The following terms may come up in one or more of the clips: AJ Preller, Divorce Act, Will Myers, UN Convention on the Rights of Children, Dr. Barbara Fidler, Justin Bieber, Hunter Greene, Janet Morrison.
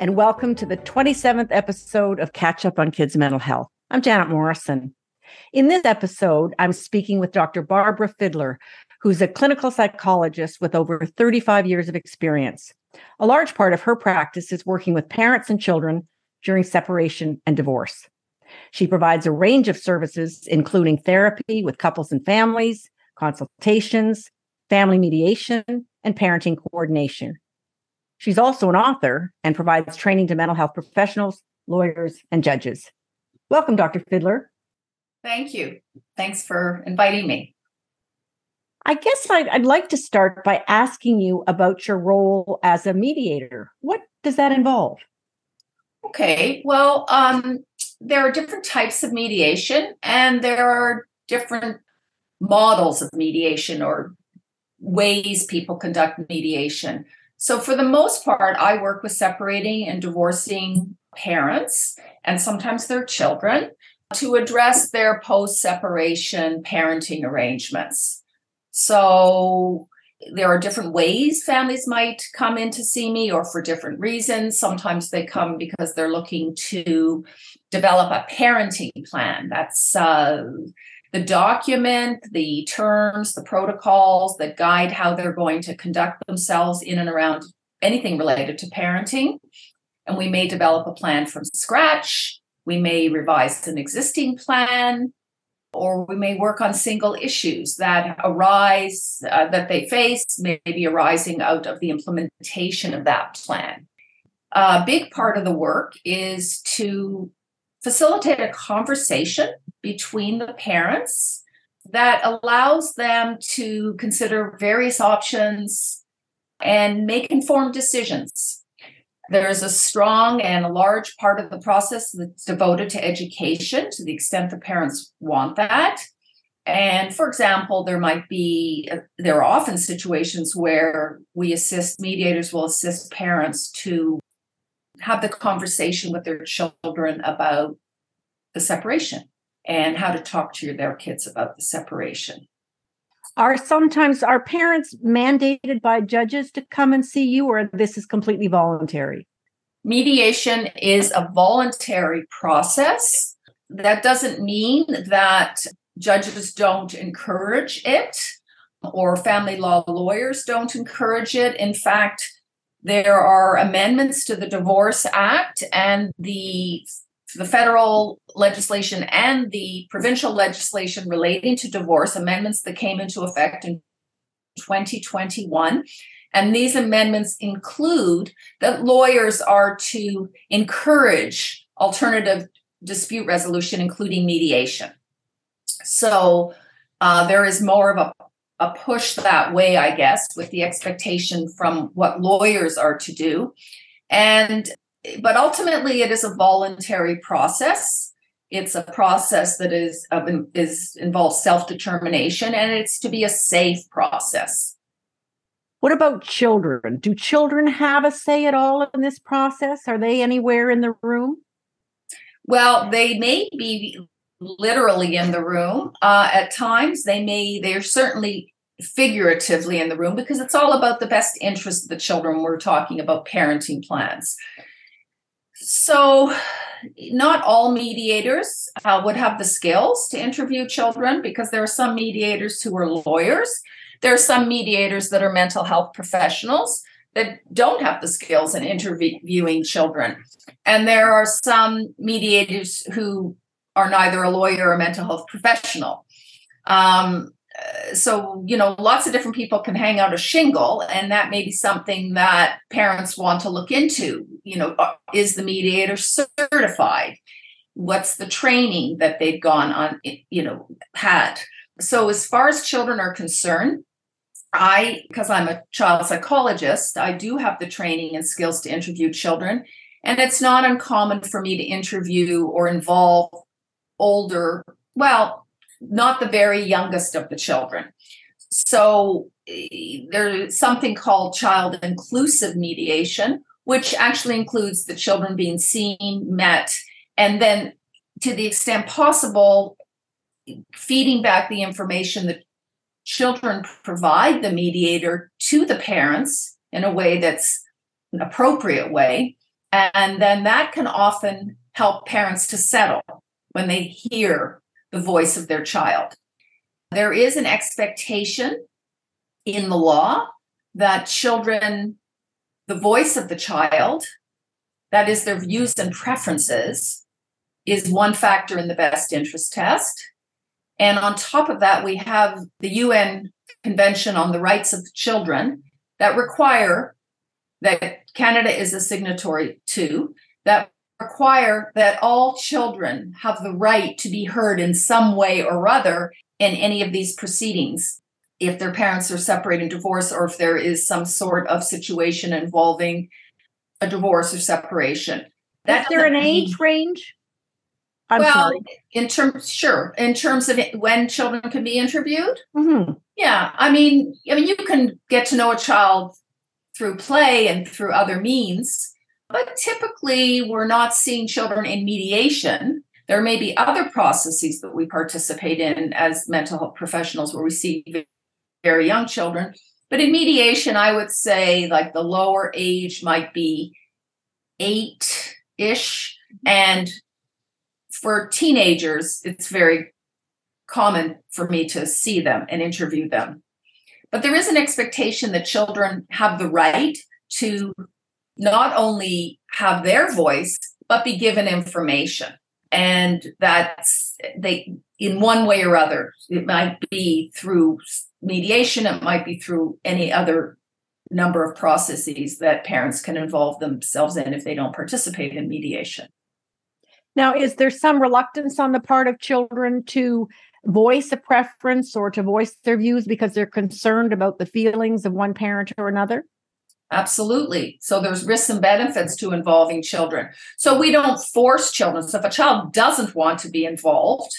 and welcome to the 27th episode of Catch Up on Kids' Mental Health. I'm Janet Morrison. In this episode, I'm speaking with Dr. Barbara Fidler, who's a clinical psychologist with over 35 years of experience. A large part of her practice is working with parents and children during separation and divorce. She provides a range of services, including therapy with couples and families, consultations, family mediation, and parenting coordination. She's also an author and provides training to mental health professionals, lawyers, and judges. Welcome, Dr. Fidler. Thank you. Thanks for inviting me. I guess I'd like to start by asking you about your role as a mediator. What does that involve? Okay, well, there are different types of mediation, and there are different models of mediation or ways people conduct mediation. So for the most part, I work with separating and divorcing parents and sometimes their children to address their post-separation parenting arrangements. So there are different ways families might come in to see me or for different reasons. Sometimes they come because they're looking to develop a parenting plan. That's the document, the terms, the protocols that guide how they're going to conduct themselves in and around anything related to parenting. And we may develop a plan from scratch. We may revise an existing plan. Or we may work on single issues that arise, that they face, maybe arising out of the implementation of that plan. A big part of the work is to facilitate a conversation between the parents that allows them to consider various options and make informed decisions. There's a strong and a large part of the process that's devoted to education to the extent the parents want that. And for example, there are often situations where mediators will assist parents to have the conversation with their children about the separation and how to talk to their kids about the separation. Are parents mandated by judges to come and see you, or this is completely voluntary? Mediation is a voluntary process. That doesn't mean that judges don't encourage it or family law lawyers don't encourage it. In fact, there are amendments to the Divorce Act and the federal legislation and the provincial legislation relating to divorce, amendments that came into effect in 2021. And these amendments include that lawyers are to encourage alternative dispute resolution, including mediation. So there is more of a push that way, I guess, with the expectation from what lawyers are to do. But ultimately, it is a voluntary process. It's a process that involves self-determination, and it's to be a safe process. What about children? Do children have a say at all in this process? Are they anywhere in the room? Well, they may be literally in the room. At times, they're certainly figuratively in the room because it's all about the best interest of the children. We're talking about parenting plans. So not all mediators would have the skills to interview children because there are some mediators who are lawyers. There are some mediators that are mental health professionals that don't have the skills in interviewing children. And there are some mediators who are neither a lawyer or a mental health professional. So, lots of different people can hang out a shingle, and that may be something that parents want to look into. Is the mediator certified? What's the training that they've gone on, had? So as far as children are concerned, because I'm a child psychologist, I do have the training and skills to interview children. And it's not uncommon for me to interview or involve not the very youngest of the children. So there's something called child inclusive mediation, which actually includes the children being seen, met, and then to the extent possible, feeding back the information that children provide the mediator to the parents in a way that's an appropriate way. And then that can often help parents to settle when they hear the voice of their child. There is an expectation in the law that children, the voice of the child, that is their views and preferences, is one factor in the best interest test. And on top of that, we have the UN Convention on the Rights of Children that require that Canada is a signatory to, that require that all children have the right to be heard in some way or other in any of these proceedings, if their parents are separated in divorce or if there is some sort of situation involving a divorce or separation. Is there an age range? In terms of when children can be interviewed. Mm-hmm. Yeah. I mean, you can get to know a child through play and through other means, but typically we're not seeing children in mediation. There may be other processes that we participate in as mental health professionals where we see very young children, but in mediation, I would say like the lower age might be 8-ish, and for teenagers, it's very common for me to see them and interview them. But there is an expectation that children have the right to not only have their voice, but be given information. And that's, they, in one way or other, it might be through mediation, it might be through any other number of processes that parents can involve themselves in if they don't participate in mediation. Now, is there some reluctance on the part of children to voice a preference or to voice their views because they're concerned about the feelings of one parent or another? Absolutely. So there's risks and benefits to involving children. So we don't force children. So if a child doesn't want to be involved,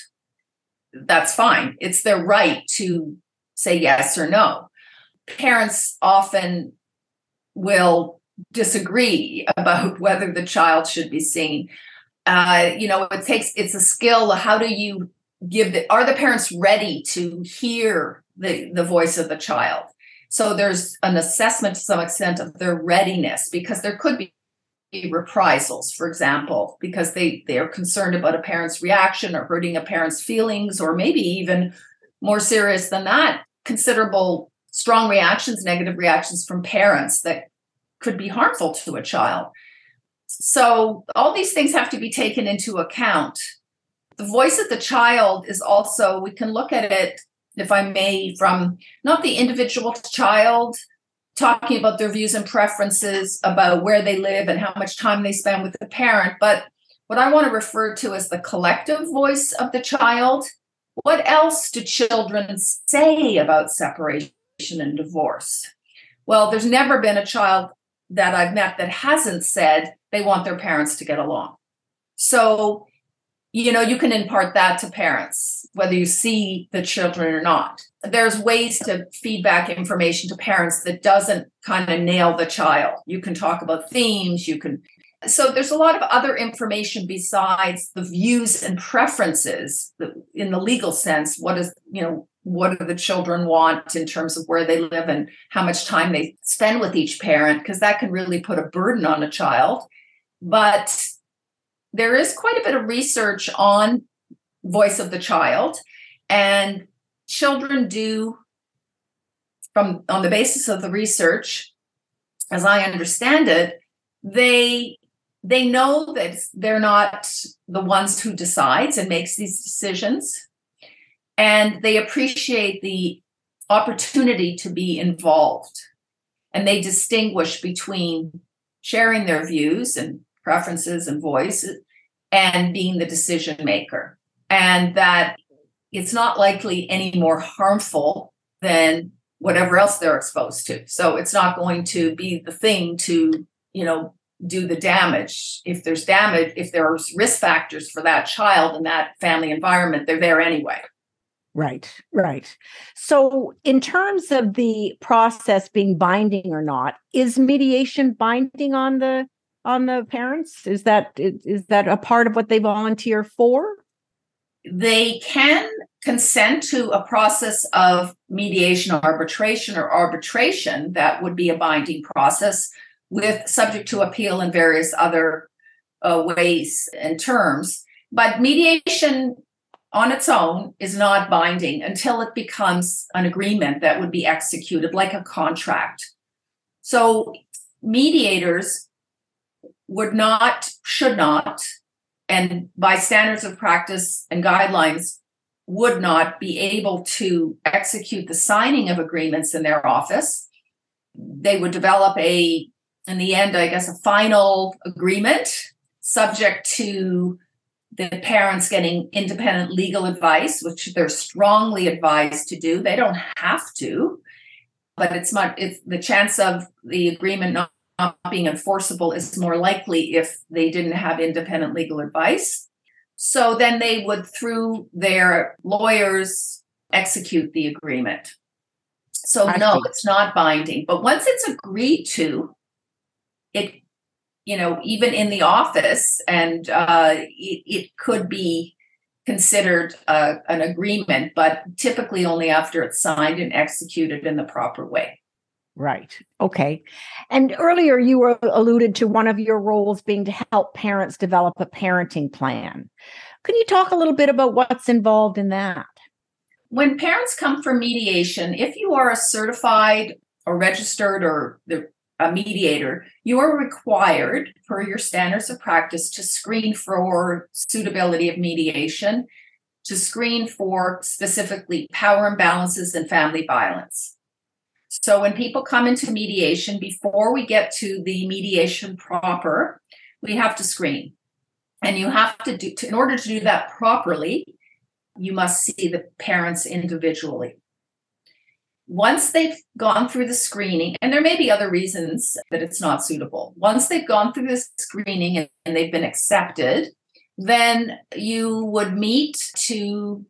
that's fine. It's their right to say yes or no. Parents often will disagree about whether the child should be seen. It's a skill. How do you are the parents ready to hear the voice of the child? So there's an assessment to some extent of their readiness, because there could be reprisals, for example, because they are concerned about a parent's reaction or hurting a parent's feelings, or maybe even more serious than that, considerable strong reactions, negative reactions from parents that could be harmful to a child. So all these things have to be taken into account. The voice of the child is also, we can look at it, if I may, from not the individual child talking about their views and preferences about where they live and how much time they spend with the parent, but what I want to refer to as the collective voice of the child. What else do children say about separation and divorce? Well, there's never been a child that I've met that hasn't said they want their parents to get along. So, you can impart that to parents, whether you see the children or not. There's ways to feedback information to parents that doesn't kind of nail the child. You can talk about themes. So there's a lot of other information besides the views and preferences in the legal sense. What do the children want in terms of where they live and how much time they spend with each parent? Because that can really put a burden on a child. But there is quite a bit of research on voice of the child, and children do, on the basis of the research, as I understand it, they know that they're not the ones who decides and makes these decisions. And they appreciate the opportunity to be involved. And they distinguish between sharing their views and preferences and voices and being the decision maker. And that it's not likely any more harmful than whatever else they're exposed to. So it's not going to be the thing to, do the damage. If there's damage, if there are risk factors for that child in that family environment, they're there anyway. Right. So in terms of the process being binding or not, is mediation binding on the parents? Is that a part of what they volunteer for? They can consent to a process of mediation or arbitration that would be a binding process. with subject to appeal and various other ways and terms. But mediation on its own is not binding until it becomes an agreement that would be executed like a contract. So mediators should not, and by standards of practice and guidelines, would not be able to execute the signing of agreements in their office. They would develop in the end, a final agreement subject to the parents getting independent legal advice, which they're strongly advised to do. They don't have to, but it's the chance of the agreement not being enforceable is more likely if they didn't have independent legal advice. So then they would, through their lawyers, execute the agreement. So no, it's not binding. But once it's agreed to, it, you know, even in the office, and it could be considered an agreement, but typically only after it's signed and executed in the proper way. Right. Okay. And earlier you were alluded to one of your roles being to help parents develop a parenting plan. Can you talk a little bit about what's involved in that? When parents come for mediation, if you are a certified or registered or a mediator, you are required, per your standards of practice, to screen for suitability of mediation, to screen for specifically power imbalances and family violence. So when people come into mediation, before we get to the mediation proper, we have to screen. And you have to in order to do that properly, you must see the parents individually. Once they've gone through the screening, and there may be other reasons that it's not suitable. Once they've gone through the screening and they've been accepted, then you would meet to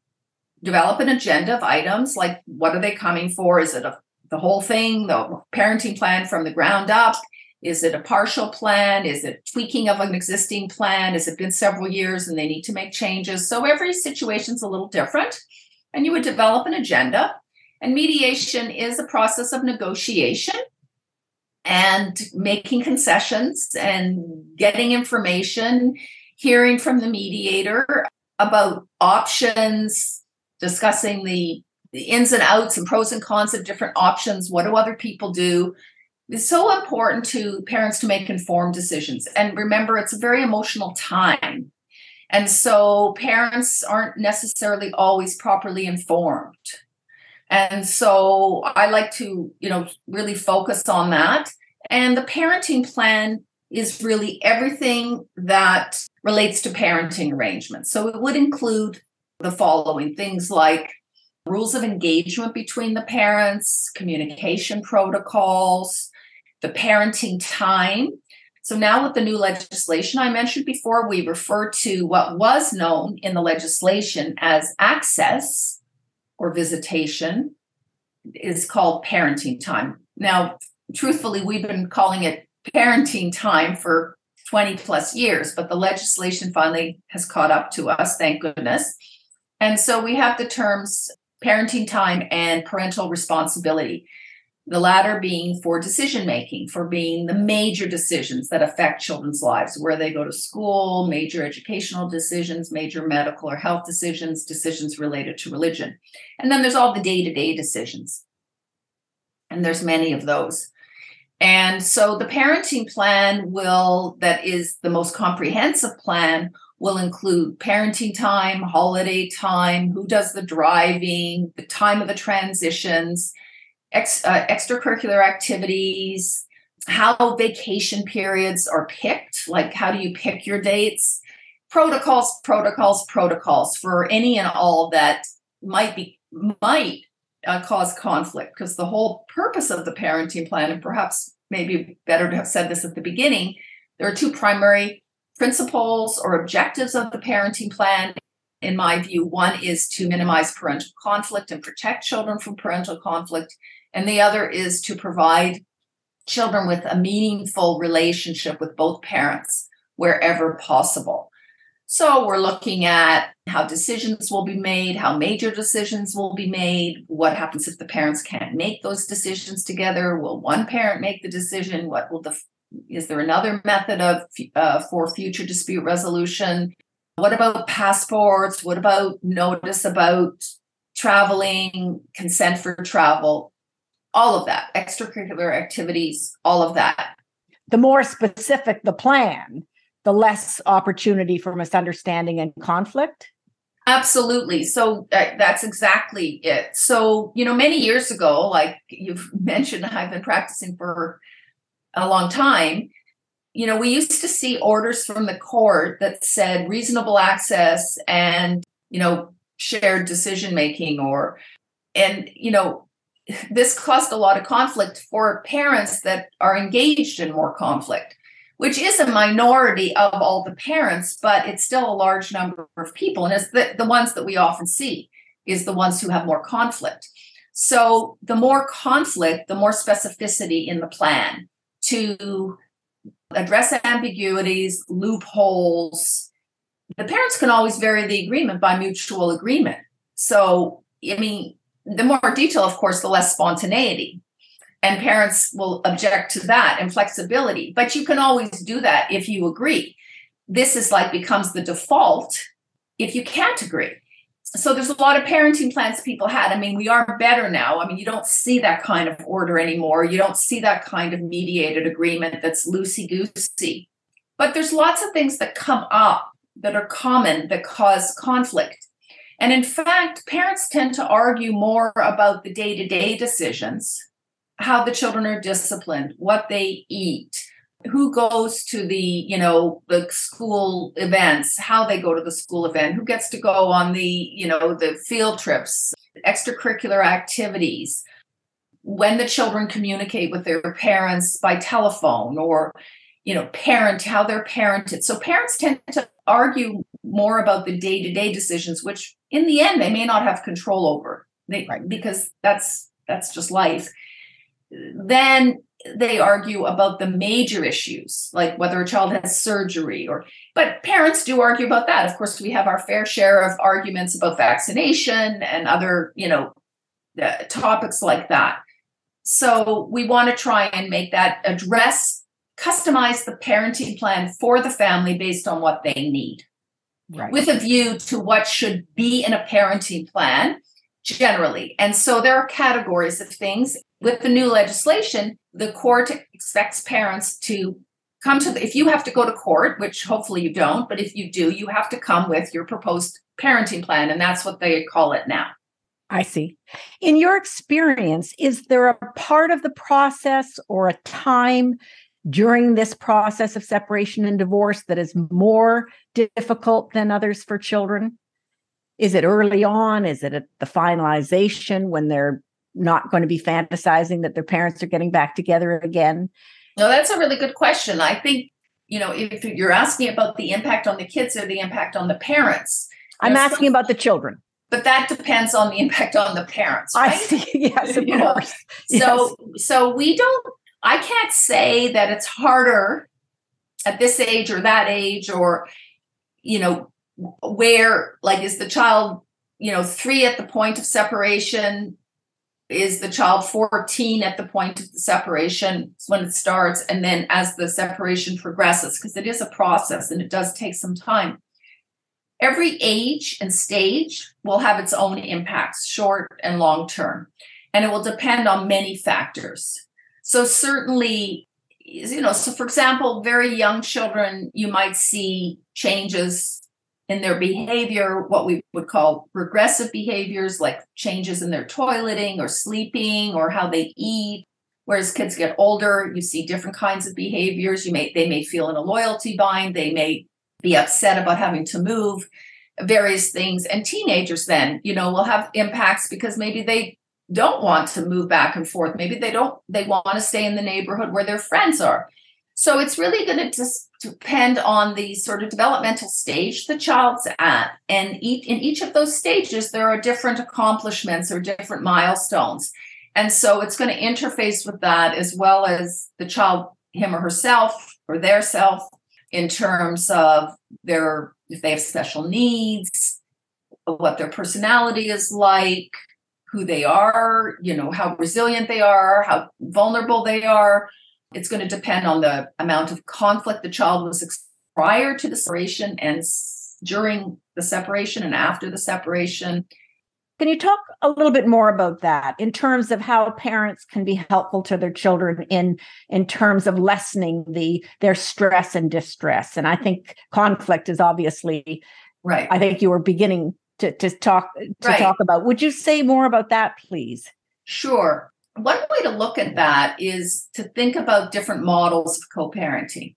develop an agenda of items like, what are they coming for? Is it the whole thing, the parenting plan from the ground up? Is it a partial plan? Is it tweaking of an existing plan? Has it been several years and they need to make changes? So every situation's a little different, and you would develop an agenda. And mediation is a process of negotiation and making concessions and getting information, hearing from the mediator about options, discussing the ins and outs and pros and cons of different options. What do other people do? It's so important to parents to make informed decisions. And remember, it's a very emotional time. And so parents aren't necessarily always properly informed. And so I like to, really focus on that. And the parenting plan is really everything that relates to parenting arrangements. So it would include the following things like rules of engagement between the parents, communication protocols, the parenting time. So now with the new legislation I mentioned before, we refer to what was known in the legislation as access or visitation is called parenting time. Now, truthfully, we've been calling it parenting time for 20 plus years, but the legislation finally has caught up to us, thank goodness. And so we have the terms parenting time and parental responsibility, the latter being for decision-making, for being the major decisions that affect children's lives, where they go to school, major educational decisions, major medical or health decisions, decisions related to religion. And then there's all the day-to-day decisions. And there's many of those. And so the parenting plan that is the most comprehensive plan, will include parenting time, holiday time, who does the driving, the time of the transitions, extracurricular activities, how vacation periods are picked, like how do you pick your dates, protocols for any and all that might cause conflict, because the whole purpose of the parenting plan, and perhaps maybe better to have said this at the beginning, there are two primary principles or objectives of the parenting plan. In my view, one is to minimize parental conflict and protect children from parental conflict. And the other is to provide children with a meaningful relationship with both parents wherever possible. So we're looking at how decisions will be made, how major decisions will be made, what happens if the parents can't make those decisions together, will one parent make the decision, what will the Is there another method of for future dispute resolution? What about passports? What about notice about traveling, consent for travel? All of that, extracurricular activities, all of that. The more specific the plan, the less opportunity for misunderstanding and conflict. Absolutely. So that's exactly it. So, you know, many years ago, like you've mentioned, I've been practicing for a long time. You know, we used to see orders from the court that said reasonable access and, you know, shared decision making and, you know, this caused a lot of conflict for parents that are engaged in more conflict, which is a minority of all the parents, but it's still a large number of people. And it's the ones that we often see is the ones who have more conflict. So the more conflict, the more specificity in the plan to address ambiguities, loopholes. The parents can always vary the agreement by mutual agreement. So, I mean, the more detail, of course, the less spontaneity. And parents will object to that and flexibility. But you can always do that if you agree. This is like becomes the default if you can't agree. So there's a lot of parenting plans people had. I mean, we are better now. I mean, you don't see that kind of order anymore. You don't see that kind of mediated agreement that's loosey-goosey. But there's lots of things that come up that are common that cause conflict. And in fact, parents tend to argue more about the day-to-day decisions, how the children are disciplined, what they eat, who goes to the, you know, the school events, how they go to the school event, who gets to go on the, you know, the field trips, extracurricular activities, when the children communicate with their parents by telephone or, you know, how they're parented. So parents tend to argue more about the day-to-day decisions, which in the end, they may not have control over because that's just life. Then they argue about the major issues, like whether a child has surgery but parents do argue about that. Of course, we have our fair share of arguments about vaccination and other, you know, topics like that. So we want to try and make that customize the parenting plan for the family based on what they need, with a view to what should be in a parenting plan generally. And so there are categories of things. With the new legislation, the court expects parents to come to if you have to go to court, which hopefully you don't, but if you do, you have to come with your proposed parenting plan. And that's what they call it now. I see. In your experience, is there a part of the process or a time during this process of separation and divorce that is more difficult than others for children? Is it early on? Is it at the finalization when they're not going to be fantasizing that their parents are getting back together again? No, that's a really good question. I think, you know, if you're asking about the impact on the kids or the impact on the parents. I'm asking about the children. But that depends on the impact on the parents, right? I see. Yes, of course. Yes. So I can't say that it's harder at this age or that age or, you know, where, like, is the child, you know, 3 at the point of separation? Is the child 14 at the point of the separation when it starts? And then as the separation progresses, because it is a process and it does take some time. Every age and stage will have its own impacts, short and long term. And it will depend on many factors. So certainly, you know, so for example, very young children, you might see changes in their behavior, what we would call regressive behaviors, like changes in their toileting or sleeping or how they eat. Whereas kids get older, you see different kinds of behaviors. They may feel in a loyalty bind. They may be upset about having to move, various things. And teenagers then, you know, will have impacts because maybe they don't want to move back and forth. Maybe they want to stay in the neighborhood where their friends are. So it's really going to just depend on the sort of developmental stage the child's at. And in each of those stages, there are different accomplishments or different milestones. And so it's going to interface with that as well as the child, him or herself or their self, in terms of if they have special needs, what their personality is like, who they are, you know, how resilient they are, how vulnerable they are. It's going to depend on the amount of conflict the child was prior to the separation and during the separation and after the separation. Can you talk a little bit more about that in terms of how parents can be helpful to their children in terms of lessening their stress and distress? And I think conflict is obviously, right. I think you were beginning to talk about. Would you say more about that, please? Sure. One way to look at that is to think about different models of co-parenting.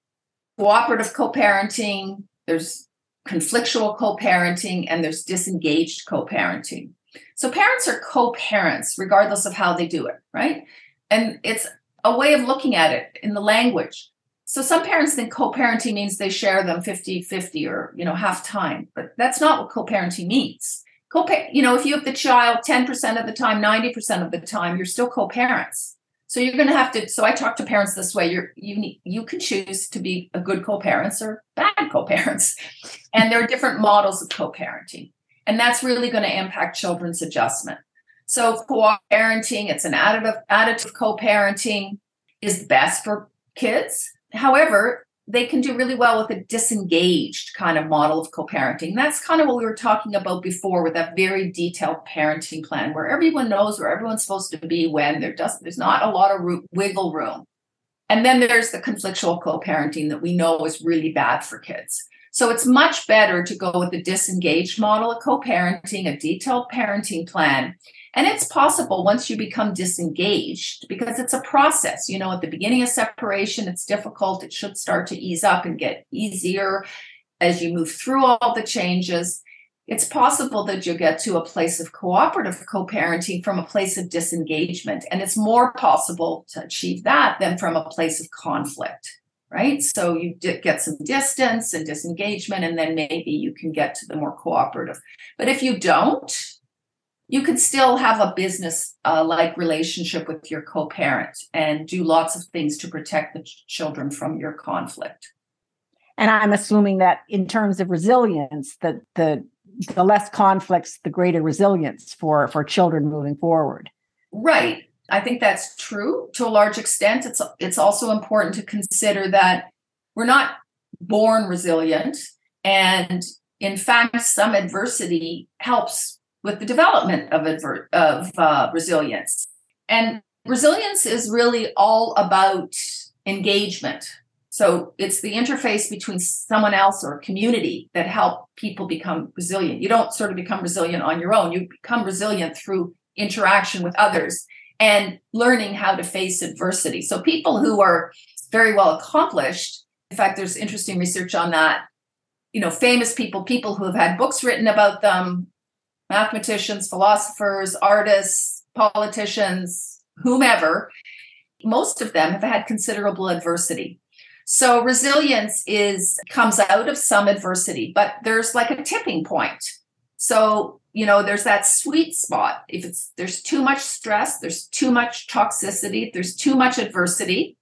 Cooperative co-parenting, there's conflictual co-parenting, and there's disengaged co-parenting. So parents are co-parents regardless of how they do it, right? And it's a way of looking at it in the language. So some parents think co-parenting means they share them 50-50 or, half time, but that's not what co-parenting means. If you have the child 10% of the time, 90% of the time, you're still co-parents. So you're going to have to, so I talk to parents this way, you can choose to be a good co-parents or bad co-parents. And there are different models of co-parenting. And that's really going to impact children's adjustment. So co-parenting, it's an additive co-parenting is best for kids. However, they can do really well with a disengaged kind of model of co-parenting. That's kind of what we were talking about before with that very detailed parenting plan where everyone knows where everyone's supposed to be when there's not a lot of wiggle room. And then there's the conflictual co-parenting that we know is really bad for kids. So it's much better to go with the disengaged model of co-parenting, a detailed parenting plan. And it's possible once you become disengaged, because it's a process. At the beginning of separation, it's difficult. It should start to ease up and get easier as you move through all the changes. It's possible that you'll get to a place of cooperative co-parenting from a place of disengagement. And it's more possible to achieve that than from a place of conflict, right? So you get some distance and disengagement, and then maybe you can get to the more cooperative. But if you don't, you can still have a business-like relationship with your co-parent and do lots of things to protect the children from your conflict. And I'm assuming that in terms of resilience, that the less conflicts, the greater resilience for children moving forward. Right. I think that's true to a large extent. It's also important to consider that we're not born resilient. And in fact, some adversity helps with the development of resilience. And resilience is really all about engagement. So it's the interface between someone else or community that help people become resilient. You don't sort of become resilient on your own. You become resilient through interaction with others and learning how to face adversity. So people who are very well accomplished, in fact, there's interesting research on that, famous people who have had books written about them, mathematicians, philosophers, artists, politicians, whomever, most of them have had considerable adversity. So resilience comes out of some adversity, but there's like a tipping point. So, there's that sweet spot. If there's too much stress, there's too much toxicity, there's too much adversity,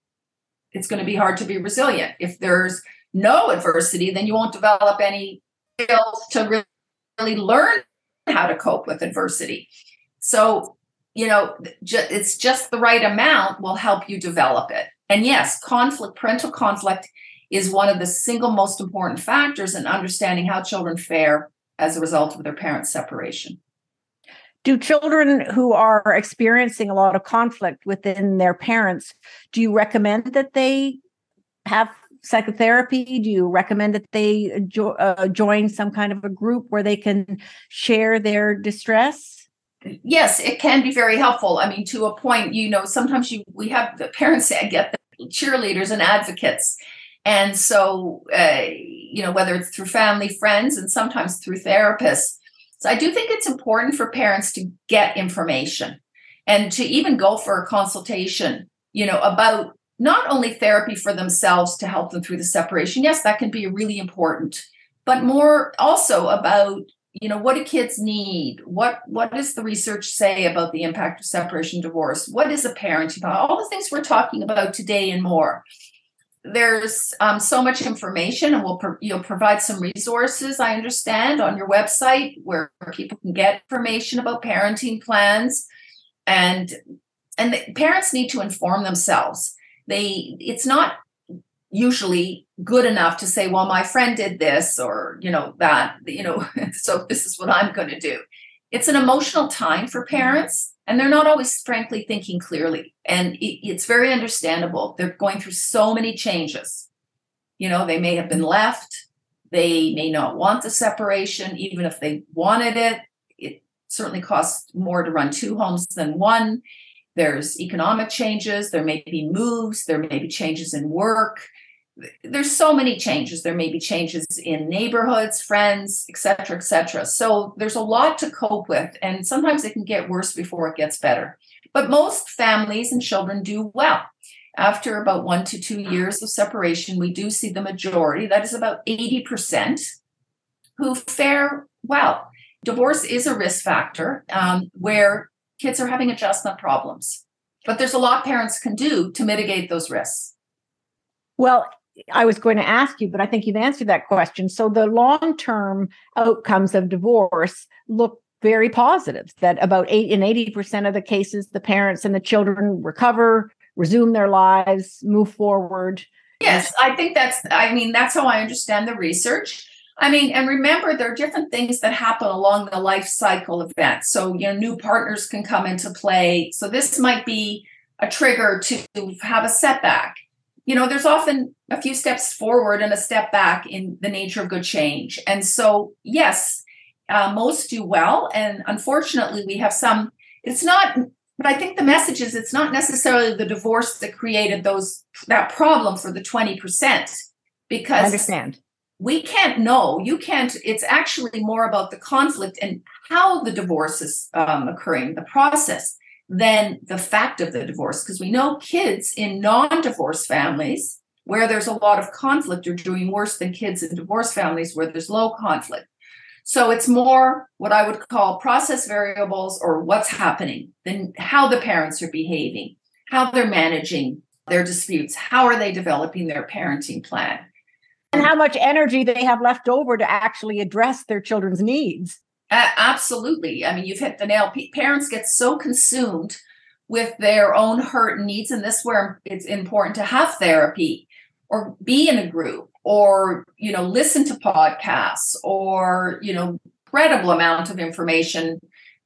it's going to be hard to be resilient. If there's no adversity, then you won't develop any skills to really learn how to cope with adversity. So, it's just the right amount will help you develop it. And yes, parental conflict is one of the single most important factors in understanding how children fare as a result of their parents' separation. Do children who are experiencing a lot of conflict within their parents, do you recommend that they have psychotherapy? Do you recommend that they join some kind of a group where they can share their distress? Yes, it can be very helpful. I mean, to a point, sometimes we have the parents get the cheerleaders and advocates. And so, whether it's through family, friends, and sometimes through therapists. So I do think it's important for parents to get information and to even go for a consultation, about not only therapy for themselves to help them through the separation. Yes, that can be really important, but more also about, what do kids need? What does the research say about the impact of separation, divorce? What is a parenting? All the things we're talking about today and more. There's so much information, and you'll provide some resources, I understand, on your website where people can get information about parenting plans. And the parents need to inform themselves. It's not usually good enough to say, well, my friend did this or, that, so this is what I'm going to do. It's an emotional time for parents, and they're not always, frankly, thinking clearly. And it's very understandable. They're going through so many changes. They may have been left. They may not want the separation, even if they wanted it. It certainly costs more to run two homes than one. There's economic changes. There may be moves. There may be changes in work. There's so many changes. There may be changes in neighborhoods, friends, et cetera, et cetera. So there's a lot to cope with. And sometimes it can get worse before it gets better. But most families and children do well. After about 1 to 2 years of separation, we do see the majority, that is about 80%, who fare well. Divorce is a risk factor where kids are having adjustment problems. But there's a lot parents can do to mitigate those risks. Well, I was going to ask you, but I think you've answered that question. So the long-term outcomes of divorce look very positive, that about 80% of the cases, the parents and the children recover, resume their lives, move forward. Yes, I think that's how I understand the research. And remember, there are different things that happen along the life cycle event. So, new partners can come into play. So this might be a trigger to have a setback. There's often a few steps forward and a step back in the nature of good change. And so, yes, most do well. And unfortunately, we have some, but I think the message is it's not necessarily the divorce that created that problem for the 20%, because I understand. We can't know. It's actually more about the conflict and how the divorce is occurring, the process, than the fact of the divorce, because we know kids in non-divorce families where there's a lot of conflict are doing worse than kids in divorce families where there's low conflict. So it's more what I would call process variables, or what's happening, than how the parents are behaving, how they're managing their disputes, how are they developing their parenting plan. And how much energy they have left over to actually address their children's needs. Absolutely. You've hit the nail. Parents get so consumed with their own hurt and needs, and this is where it's important to have therapy or be in a group or, listen to podcasts or, incredible amount of information,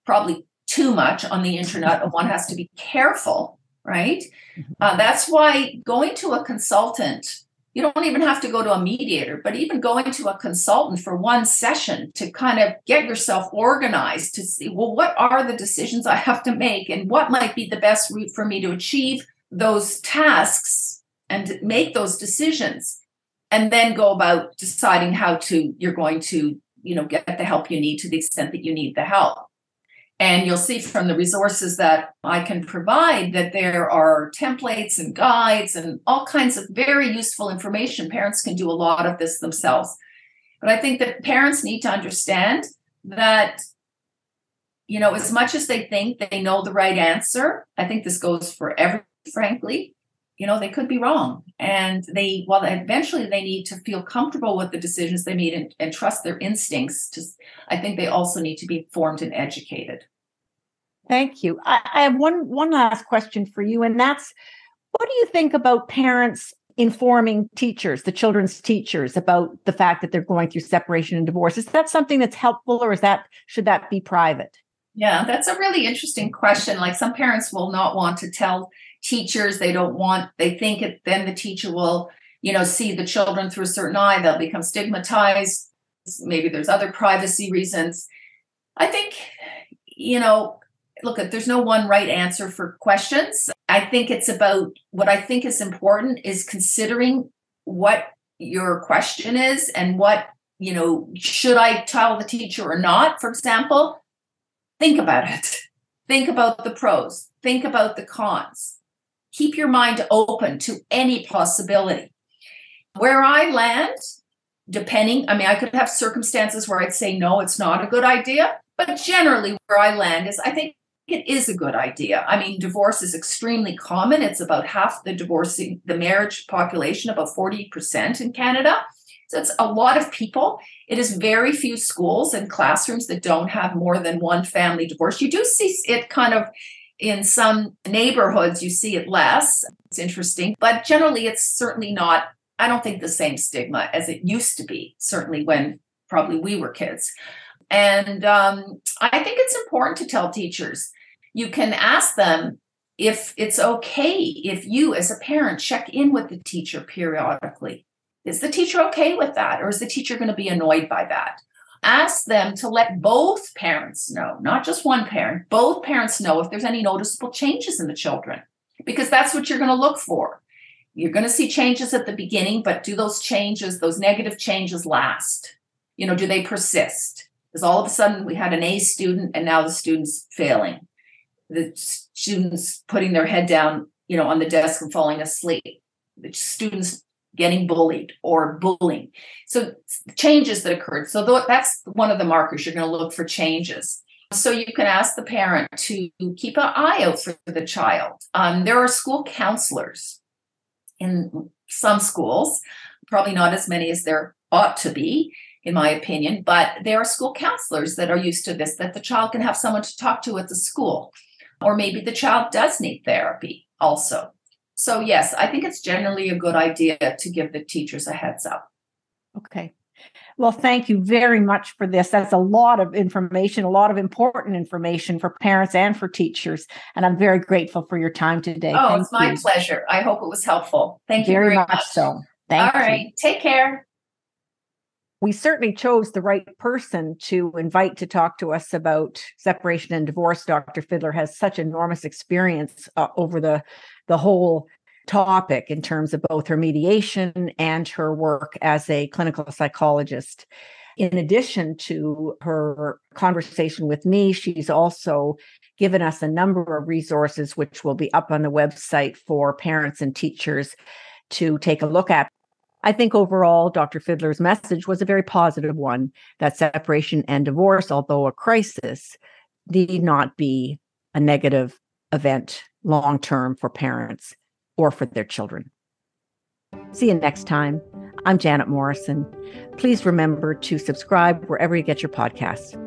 probably too much on the internet, and one has to be careful, right? That's why going to a consultant. You don't even have to go to a mediator, but even going to a consultant for one session to kind of get yourself organized to see, well, what are the decisions I have to make and what might be the best route for me to achieve those tasks and make those decisions, and then go about deciding how you're going to, get the help you need to the extent that you need the help. And you'll see from the resources that I can provide that there are templates and guides and all kinds of very useful information. Parents can do a lot of this themselves. But I think that parents need to understand that, as much as they think they know the right answer, I think this goes for everyone, frankly, they could be wrong. And eventually they need to feel comfortable with the decisions they made and trust their instincts. I think they also need to be informed and educated. Thank you. I have one last question for you, and that's, what do you think about parents informing teachers, the children's teachers, about the fact that they're going through separation and divorce? Is that something that's helpful, or should that be private? Yeah, that's a really interesting question. Like, some parents will not want to tell teachers. They think it, then the teacher will, see the children through a certain eye. They'll become stigmatized. Maybe there's other privacy reasons. I think, look, there's no one right answer for questions. I think it's about, what I think is important is considering what your question is and what, should I tell the teacher or not, for example. Think about it. Think about the pros. Think about the cons. Keep your mind open to any possibility. Where I land, depending, I could have circumstances where I'd say, no, it's not a good idea. But generally where I land is, I think it is a good idea. Divorce is extremely common. It's about half the marriage population, about 40% in Canada. So it's a lot of people. It is very few schools and classrooms that don't have more than one family divorce. You do see it kind of in some neighborhoods, you see it less. it's interesting. But generally, it's certainly not, I don't think, the same stigma as it used to be, certainly when probably we were kids. And I think it's important to tell teachers. You can ask them if it's okay if you as a parent check in with the teacher periodically. Is the teacher okay with that? Or is the teacher going to be annoyed by that? Ask them to let both parents know, not just one parent, both parents know if there's any noticeable changes in the children, because that's what you're going to look for. You're going to see changes at the beginning, but do those changes, those negative changes, last? You know, do they persist? Because all of a sudden we had an A student and now the student's failing. The student's putting their head down, you know, on the desk and falling asleep. The student's getting bullied or bullying. So changes that occurred. So that's one of the markers. You're going to look for changes. So you can ask the parent to keep an eye out for the child. There are school counselors in some schools, probably not as many as there ought to be, in my opinion, but there are school counselors that are used to this, that the child can have someone to talk to at the school, or maybe the child does need therapy also. So yes, I think it's generally a good idea to give the teachers a heads up. Okay. Well, thank you very much for this. That's a lot of information, a lot of important information for parents and for teachers. And I'm very grateful for your time today. Oh, thank it's my you. Pleasure. I hope it was helpful. Thank you very much. So. Thank you. All right. Take care. We certainly chose the right person to invite to talk to us about separation and divorce. Dr. Fidler has such enormous experience over the whole topic in terms of both her mediation and her work as a clinical psychologist. In addition to her conversation with me, she's also given us a number of resources which will be up on the website for parents and teachers to take a look at. I think overall, Dr. Fidler's message was a very positive one, that separation and divorce, although a crisis, need not be a negative event long-term for parents or for their children. See you next time. I'm Janet Morrison. Please remember to subscribe wherever you get your podcasts.